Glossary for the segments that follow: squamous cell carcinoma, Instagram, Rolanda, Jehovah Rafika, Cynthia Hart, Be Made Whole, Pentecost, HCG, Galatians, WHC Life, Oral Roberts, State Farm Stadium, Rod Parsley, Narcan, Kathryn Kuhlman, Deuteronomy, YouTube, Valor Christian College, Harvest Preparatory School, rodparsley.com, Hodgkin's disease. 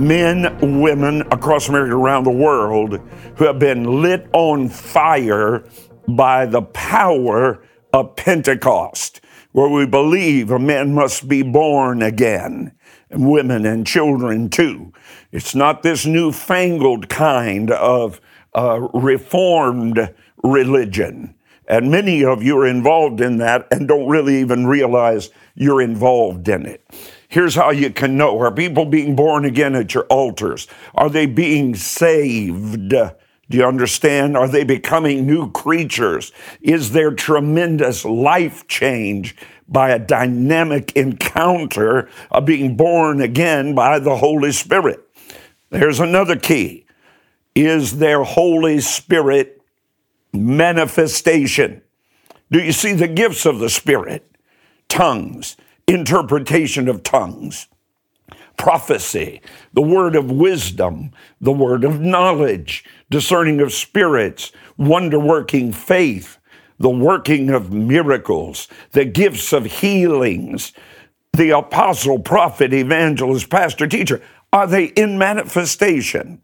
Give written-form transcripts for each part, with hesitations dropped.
men, women across America, around the world, who have been lit on fire by the power of Pentecost, where we believe a man must be born again, and women and children too. It's not this newfangled kind of reformed religion. And many of you are involved in that and don't really even realize you're involved in it. Here's how you can know. Are people being born again at your altars? Are they being saved? Do you understand? Are they becoming new creatures? Is there tremendous life change by a dynamic encounter of being born again by the Holy Spirit? There's another key. Is there Holy Spirit manifestation? Do you see the gifts of the Spirit? Tongues, interpretation of tongues, prophecy, the word of wisdom, the word of knowledge, discerning of spirits, wonder-working faith, the working of miracles, the gifts of healings, the apostle, prophet, evangelist, pastor, teacher. Are they in manifestation?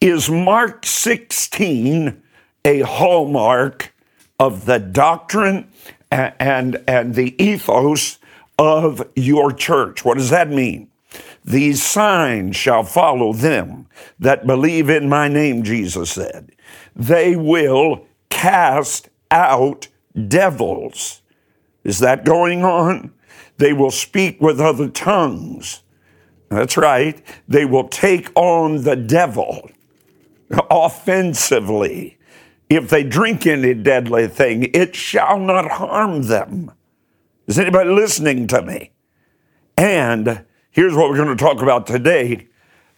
Is Mark 16 a hallmark of the doctrine and the ethos of your church? What does that mean? These signs shall follow them that believe in my name, Jesus said. They will cast out devils. Is that going on? They will speak with other tongues. That's right. They will take on the devil offensively. If they drink any deadly thing, it shall not harm them. Is anybody listening to me? And here's what we're going to talk about today.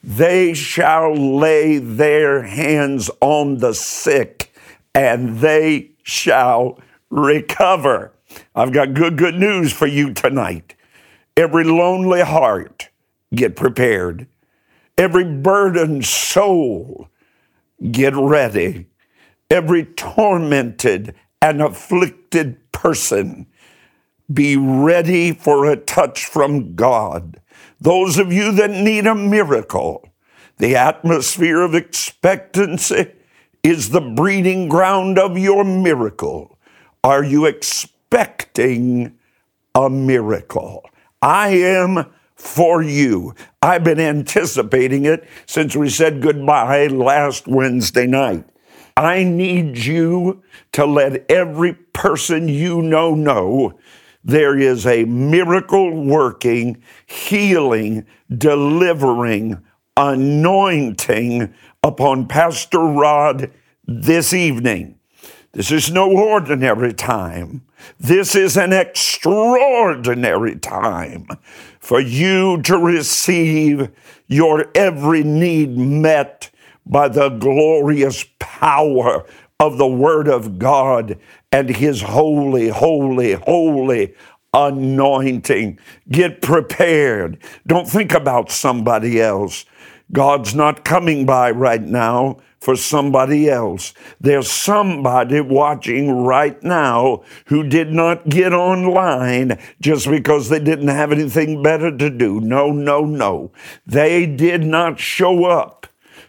They shall lay their hands on the sick, and they shall recover. I've got good news for you tonight. Every lonely heart, get prepared. Every burdened soul, get ready. Every tormented and afflicted person, be ready for a touch from God. Those of you that need a miracle, the atmosphere of expectancy is the breeding ground of your miracle. Are you expecting a miracle? I am for you. I've been anticipating it since we said goodbye last Wednesday night. I need you to let every person you know there is a miracle-working, healing, delivering, anointing upon Pastor Rod this evening. This is no ordinary time. This is an extraordinary time for you to receive your every need met by the glorious power of the Word of God and His holy, holy, holy anointing. Get prepared. Don't think about somebody else. God's not coming by right now for somebody else. There's somebody watching right now who did not get online just because they didn't have anything better to do. No. They did not show up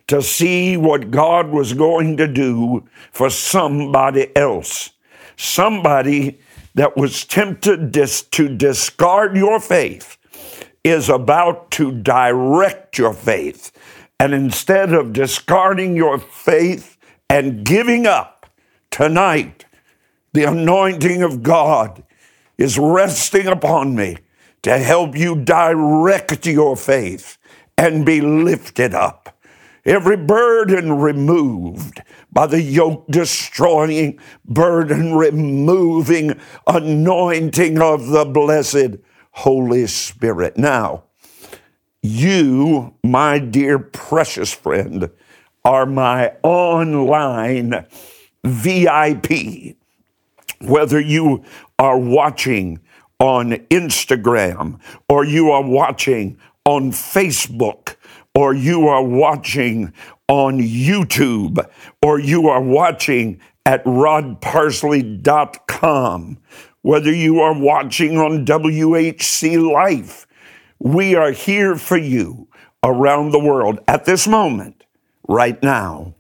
to see what God was going to do for somebody else. Somebody that was tempted to discard your faith is about to direct your faith. And instead of discarding your faith and giving up, tonight, the anointing of God is resting upon me to help you direct your faith and be lifted up. Every burden removed by the yoke-destroying, burden-removing anointing of the blessed Holy Spirit. Now, you, my dear precious friend, are my online VIP. Whether you are watching on Instagram, or you are watching on Facebook, or you are watching on YouTube, or you are watching at rodparsley.com, whether you are watching on WHC Life, we are here for you around the world at this moment, right now.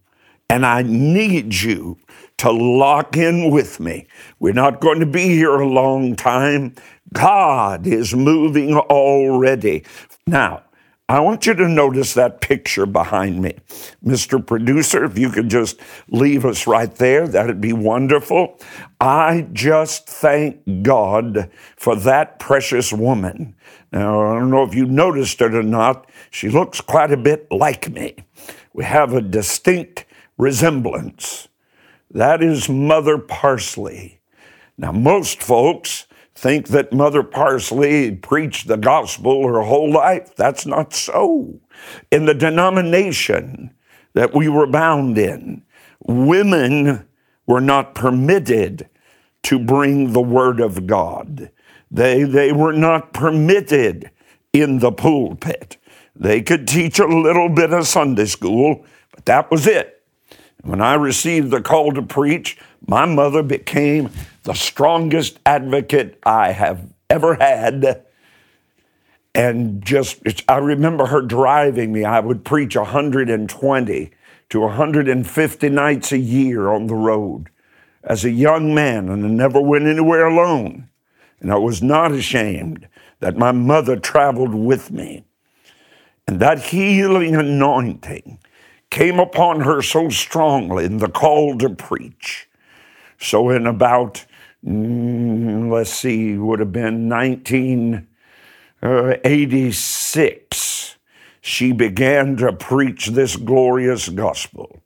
And I need you to lock in with me. We're not going to be here a long time. God is moving already. Now, I want you to notice that picture behind me. Mr. Producer, if you could just leave us right there, that'd be wonderful. I just thank God for that precious woman. Now, I don't know if you noticed it or not. She looks quite a bit like me. We have a distinct resemblance. That is Mother Parsley. Now, most folks think that Mother Parsley preached the gospel her whole life. That's not so. In the denomination that we were bound in, women were not permitted to bring the word of God. They were not permitted in the pulpit. They could teach a little bit of Sunday school, but that was it. When I received the call to preach, my mother became the strongest advocate I have ever had. And I remember her driving me. I would preach 120 to 150 nights a year on the road as a young man, and I never went anywhere alone. And I was not ashamed that my mother traveled with me. And that healing anointing came upon her so strongly in the call to preach. So in about, would have been 1986, she began to preach this glorious gospel.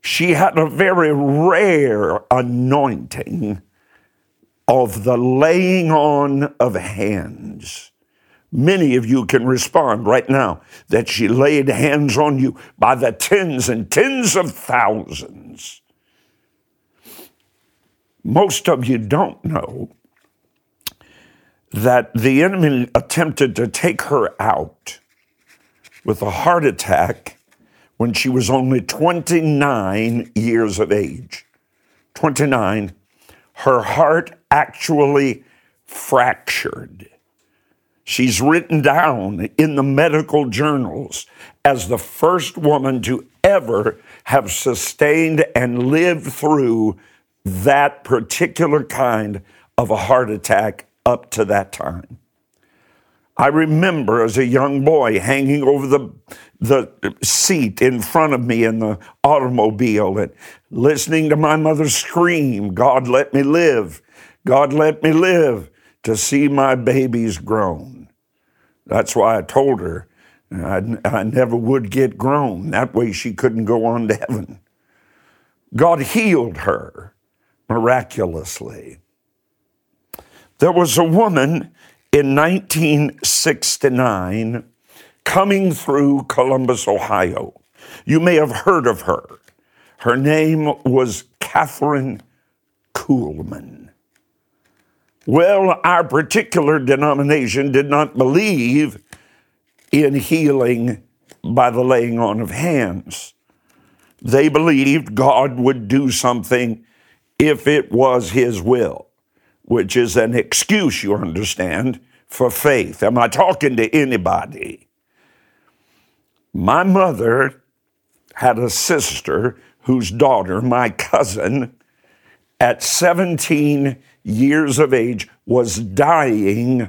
She had a very rare anointing of the laying on of hands. Many of you can respond right now that she laid hands on you by the tens and tens of thousands. Most of you don't know that the enemy attempted to take her out with a heart attack when she was only 29 years of age. 29. Her heart actually fractured. She's written down in the medical journals as the first woman to ever have sustained and lived through that particular kind of a heart attack up to that time. I remember as a young boy hanging over the seat in front of me in the automobile and listening to my mother scream, "God let me live, God let me live," to see my babies grown. That's why I told her I never would get grown. That way she couldn't go on to heaven. God healed her miraculously. There was a woman in 1969 coming through Columbus, Ohio. You may have heard of her. Her name was Kathryn Kuhlman. Well, our particular denomination did not believe in healing by the laying on of hands. They believed God would do something if it was his will, which is an excuse, you understand, for faith. Am I talking to anybody? My mother had a sister whose daughter, my cousin, at 17 years of age was dying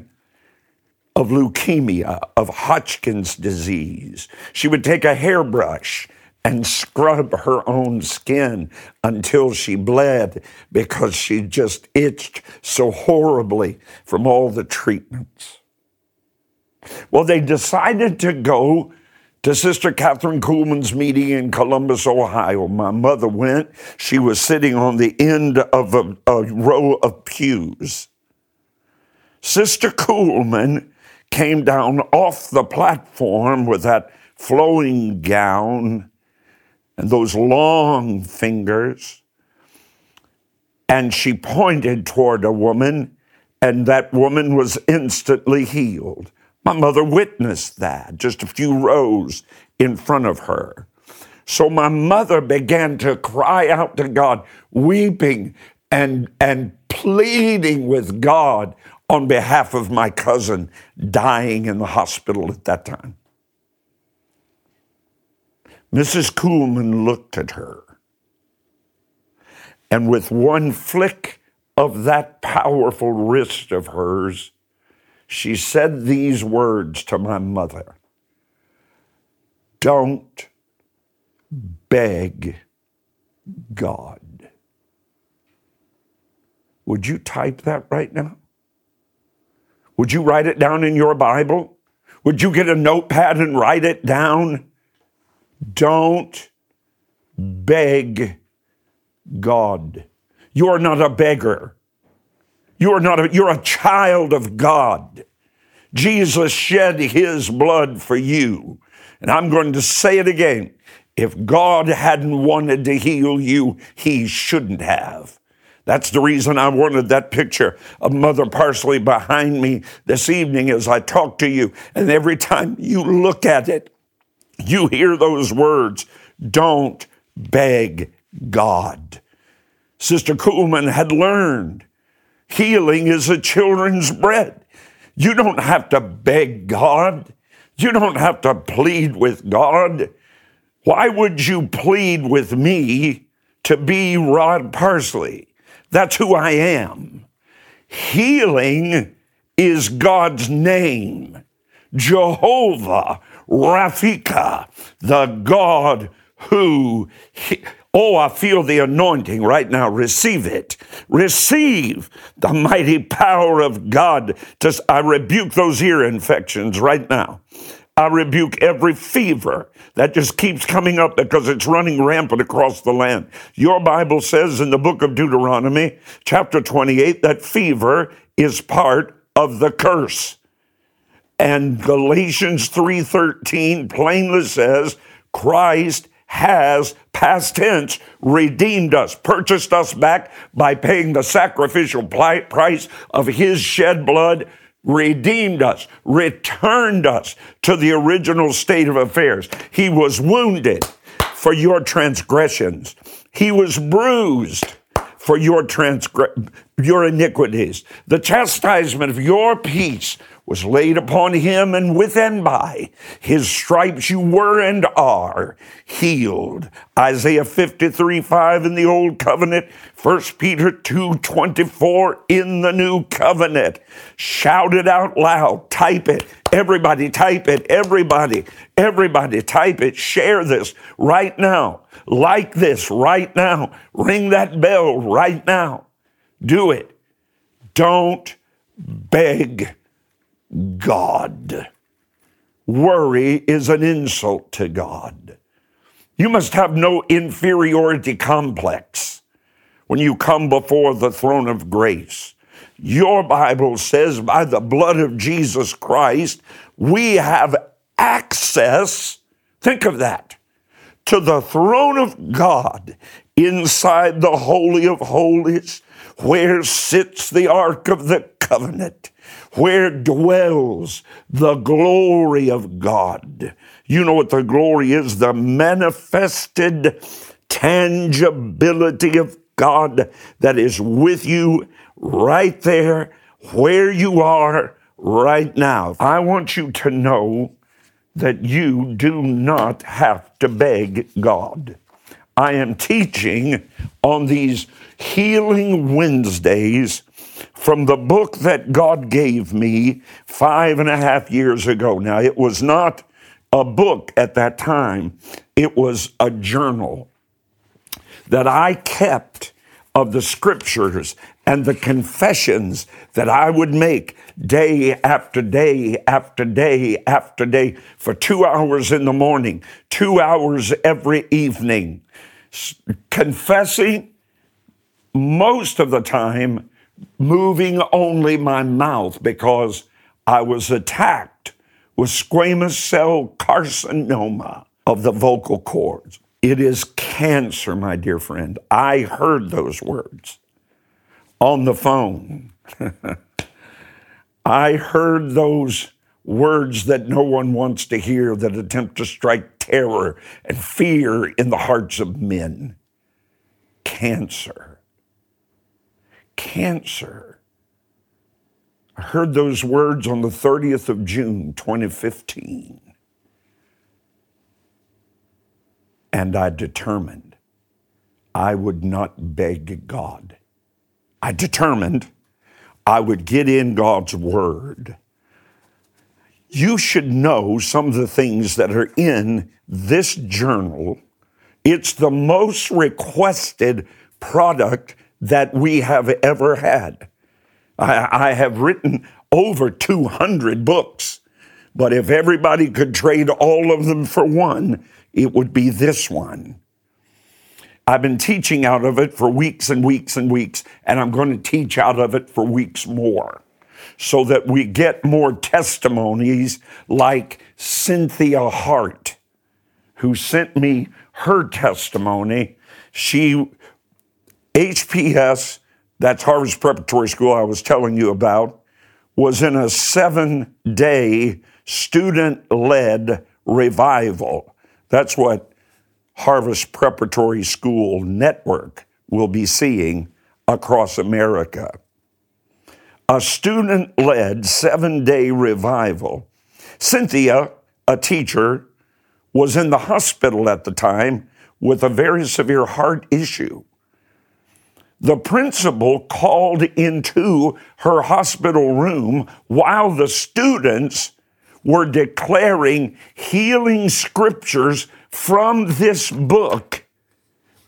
of leukemia, of Hodgkin's disease. She would take a hairbrush and scrub her own skin until she bled because she just itched so horribly from all the treatments. Well, they decided to go to Sister Kathryn Kuhlman's meeting in Columbus, Ohio. My mother went. She was sitting on the end of a row of pews. Sister Kuhlman came down off the platform with that flowing gown and those long fingers, and she pointed toward a woman, and that woman was instantly healed. My mother witnessed that just a few rows in front of her. So my mother began to cry out to God, weeping and pleading with God on behalf of my cousin dying in the hospital at that time. Mrs. Kuhlman looked at her, and with one flick of that powerful wrist of hers, she said these words to my mother: "Don't beg God." Would you type that right now? Would you write it down in your Bible? Would you get a notepad and write it down? Don't beg God. You're not a beggar. You're a child of God. Jesus shed his blood for you. And I'm going to say it again. If God hadn't wanted to heal you, he shouldn't have. That's the reason I wanted that picture of Mother Parsley behind me this evening as I talk to you. And every time you look at it, you hear those words, don't beg God. Sister Kuhlman had learned healing is a children's bread. You don't have to beg God. You don't have to plead with God. Why would you plead with me to be Rod Parsley? That's who I am. Healing is God's name. Jehovah Rafika, the God who... I feel the anointing right now. Receive it. Receive the mighty power of God. I rebuke those ear infections right now. I rebuke every fever that just keeps coming up because it's running rampant across the land. Your Bible says in the book of Deuteronomy, chapter 28, that fever is part of the curse. And Galatians 3:13 plainly says, Christ has, past tense, redeemed us, purchased us back by paying the sacrificial price of his shed blood, redeemed us, returned us to the original state of affairs. He was wounded for your transgressions. He was bruised for your iniquities. The chastisement of your peace was laid upon him, and with and by his stripes you were and are healed. Isaiah 53:5 in the Old Covenant, 1 Peter 2:24 in the New Covenant. Shout it out loud. Type it. Everybody type it. Everybody type it. Share this right now. Like this right now. Ring that bell right now. Do it. Don't beg God. Worry is an insult to God. You must have no inferiority complex when you come before the throne of grace. Your Bible says by the blood of Jesus Christ, we have access, think of that, to the throne of God inside the Holy of Holies, where sits the Ark of the Covenant, where dwells the glory of God. You know what the glory is? The manifested tangibility of God that is with you right there, where you are right now. I want you to know that you do not have to beg God. I am teaching on these Healing Wednesdays from the book that God gave me 5.5 years ago. Now, it was not a book at that time. It was a journal that I kept of the scriptures and the confessions that I would make day after day after day after day for 2 hours in the morning, 2 hours every evening, confessing most of the time, moving only my mouth because I was attacked with squamous cell carcinoma of the vocal cords. It is cancer, my dear friend. I heard those words on the phone. I heard those words that no one wants to hear that attempt to strike terror and fear in the hearts of men. Cancer. Cancer. I heard those words on the 30th of June, 2015. And I determined I would not beg God. I determined I would get in God's Word. You should know some of the things that are in this journal. It's the most requested product that we have ever had. I have written over 200 books, but if everybody could trade all of them for one, it would be this one. I've been teaching out of it for weeks and weeks and weeks, and I'm going to teach out of it for weeks more so that we get more testimonies like Cynthia Hart, who sent me her testimony. She, HPS, that's Harvest Preparatory School I was telling you about, was in a 7-day student-led revival. That's what Harvest Preparatory School Network will be seeing across America. A student-led 7-day revival. Cynthia, a teacher, was in the hospital at the time with a very severe heart issue. The principal called into her hospital room while the students were declaring healing scriptures from this book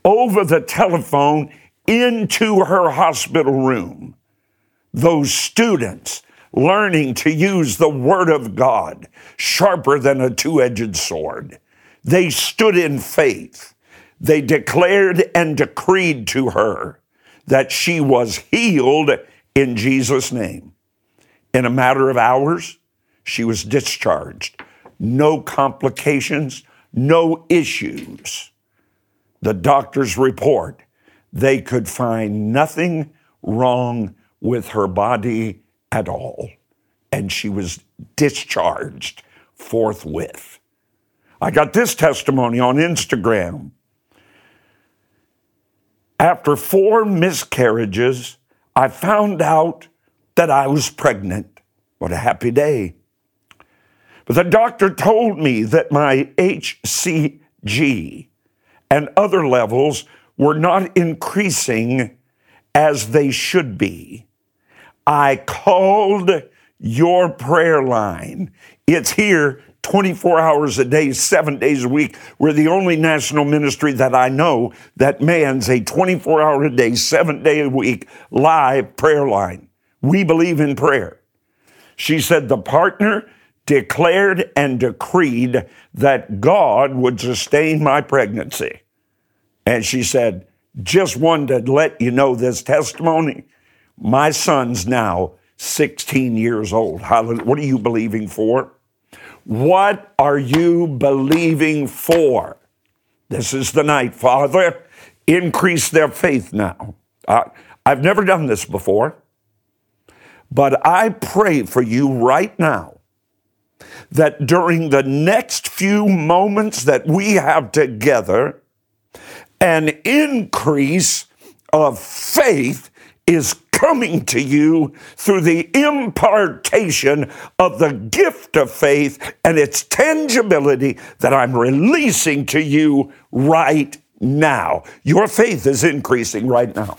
over the telephone into her hospital room. Those students learning to use the Word of God, sharper than a two-edged sword. They stood in faith. They declared and decreed to her that she was healed in Jesus' name. In a matter of hours, she was discharged. No complications, no issues. The doctor's report, they could find nothing wrong with her body at all, and she was discharged forthwith. I got this testimony on Instagram. After 4 miscarriages, I found out that I was pregnant. What a happy day. But the doctor told me that my HCG and other levels were not increasing as they should be. I called your prayer line. It's here 24 hours a day, 7 days a week. We're the only national ministry that I know that mans a 24-hour a day, 7-day a week live prayer line. We believe in prayer. She said the partner declared and decreed that God would sustain my pregnancy. And she said, just wanted to let you know this testimony. My son's now 16 years old. Hallelujah. What are you believing for? What are you believing for? This is the night, Father. Increase their faith now. I've never done this before, but I pray for you right now that during the next few moments that we have together, an increase of faith is coming to you through the impartation of the gift of faith and its tangibility that I'm releasing to you right now. Your faith is increasing right now.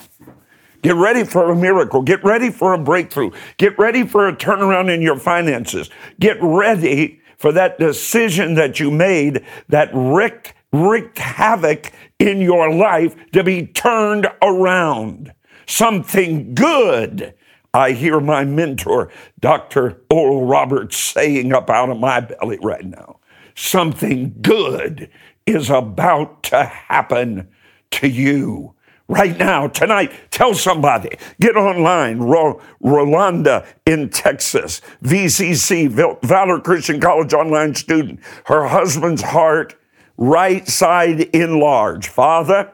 Get ready for a miracle. Get ready for a breakthrough. Get ready for a turnaround in your finances. Get ready for that decision that you made that wreaked havoc in your life to be turned around. Something good. I hear my mentor, Dr. Oral Roberts, saying up out of my belly right now. Something good is about to happen to you right now, tonight. Tell somebody. Get online. Rolanda in Texas, VCC, Valor Christian College online student. Her husband's heart, right side enlarged. Father,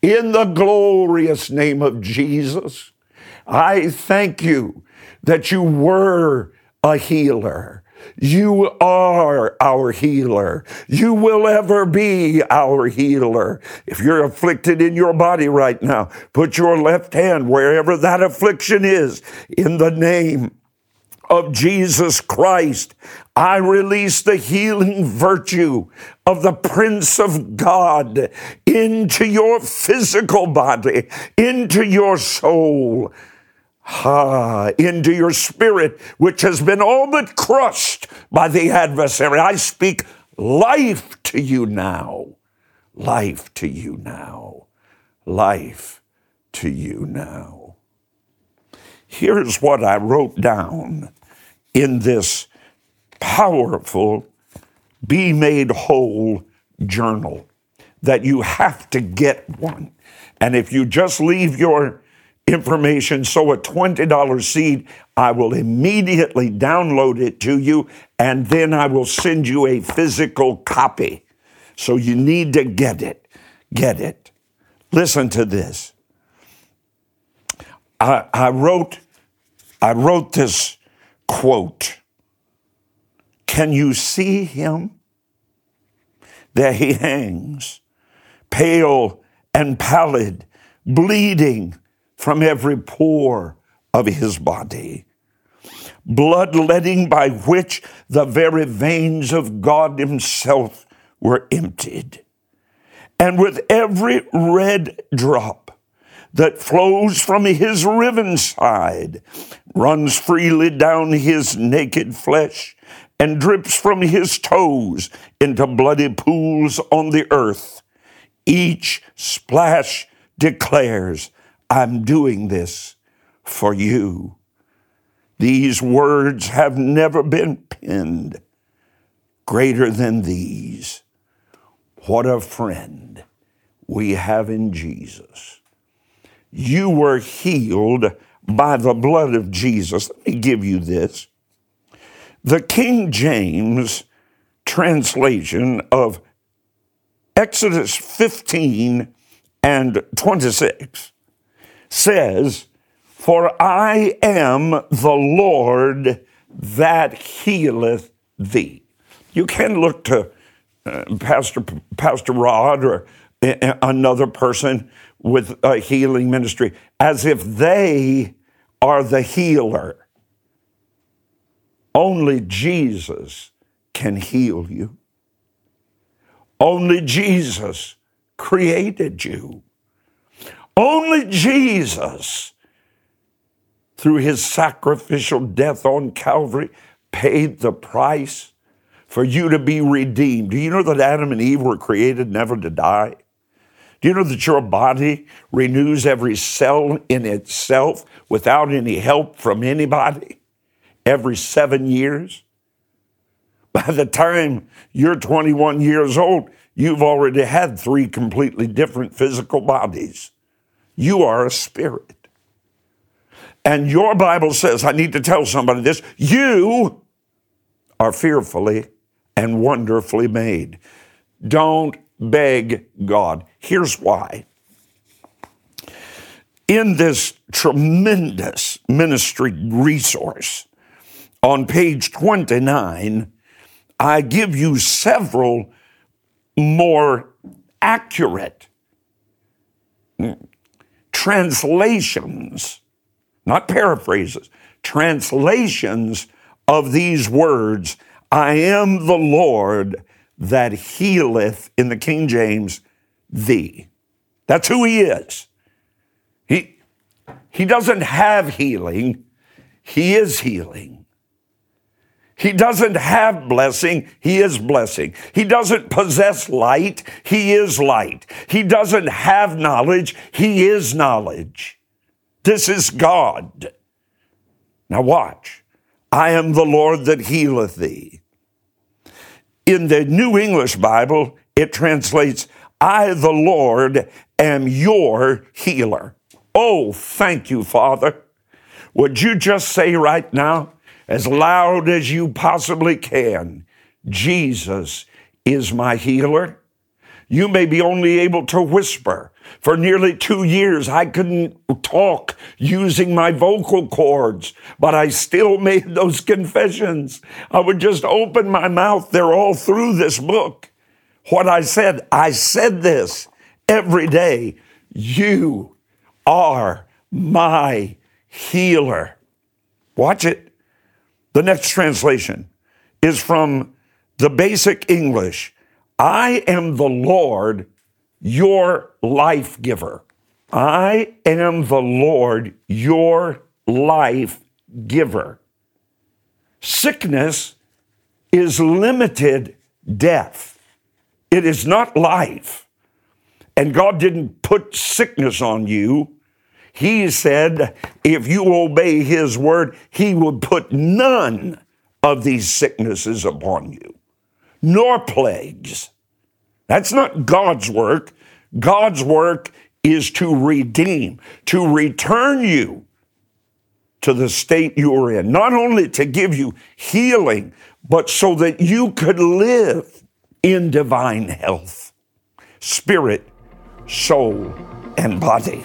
in the glorious name of Jesus, I thank you that you were a healer. You are our healer. You will ever be our healer. If you're afflicted in your body right now, put your left hand wherever that affliction is in the name of Jesus Christ. I release the healing virtue of the Prince of God into your physical body, into your soul, into your spirit, which has been all but crushed by the adversary. I speak life to you now, life to you now, life to you now. Here's what I wrote down in this powerful Be Made Whole journal, that you have to get one. And if you just leave your information, sow a $20 seed, I will immediately download it to you, and then I will send you a physical copy. So you need to get it. Get it. Listen to this. I wrote this quote. Can you see him? There he hangs, pale and pallid, bleeding from every pore of his body, bloodletting by which the very veins of God himself were emptied. And with every red drop that flows from his riven side, runs freely down his naked flesh, and drips from his toes into bloody pools on the earth. Each splash declares, I'm doing this for you. These words have never been penned greater than these. What a friend we have in Jesus. You were healed by the blood of Jesus. Let me give you this. The King James translation of Exodus 15 and 26 says, "For I am the Lord that healeth thee." You can look to Pastor Rod or another person with a healing ministry as if they are the healer. Only Jesus can heal you. Only Jesus created you. Only Jesus, through his sacrificial death on Calvary, paid the price for you to be redeemed. Do you know that Adam and Eve were created never to die? Do you know that your body renews every cell in itself without any help from anybody every 7 years? By the time you're 21 years old, you've already had 3 completely different physical bodies. You are a spirit. And your Bible says, I need to tell somebody this, you are fearfully and wonderfully made. Don't beg God. Here's why. In this tremendous ministry resource, on page 29, I give you several more accurate translations, not paraphrases, translations of these words, I am the Lord that healeth, in the King James, thee. That's who he is. He doesn't have healing. He is healing. He doesn't have blessing, he is blessing. He doesn't possess light, he is light. He doesn't have knowledge, he is knowledge. This is God. Now watch. I am the Lord that healeth thee. In the New English Bible, it translates, I, the Lord, am your healer. Oh, thank you, Father. Would you just say right now, as loud as you possibly can, Jesus is my healer. You may be only able to whisper. For nearly 2 years, I couldn't talk using my vocal cords, but I still made those confessions. I would just open my mouth. They're all through this book. What I said this every day. You are my healer. Watch it. The next translation is from the basic English. I am the Lord, your life giver. I am the Lord, your life giver. Sickness is limited death. It is not life. And God didn't put sickness on you. He said, if you obey his word, he would put none of these sicknesses upon you, nor plagues. That's not God's work. God's work is to redeem, to return you to the state you were in, not only to give you healing, but so that you could live in divine health, spirit, soul, and body.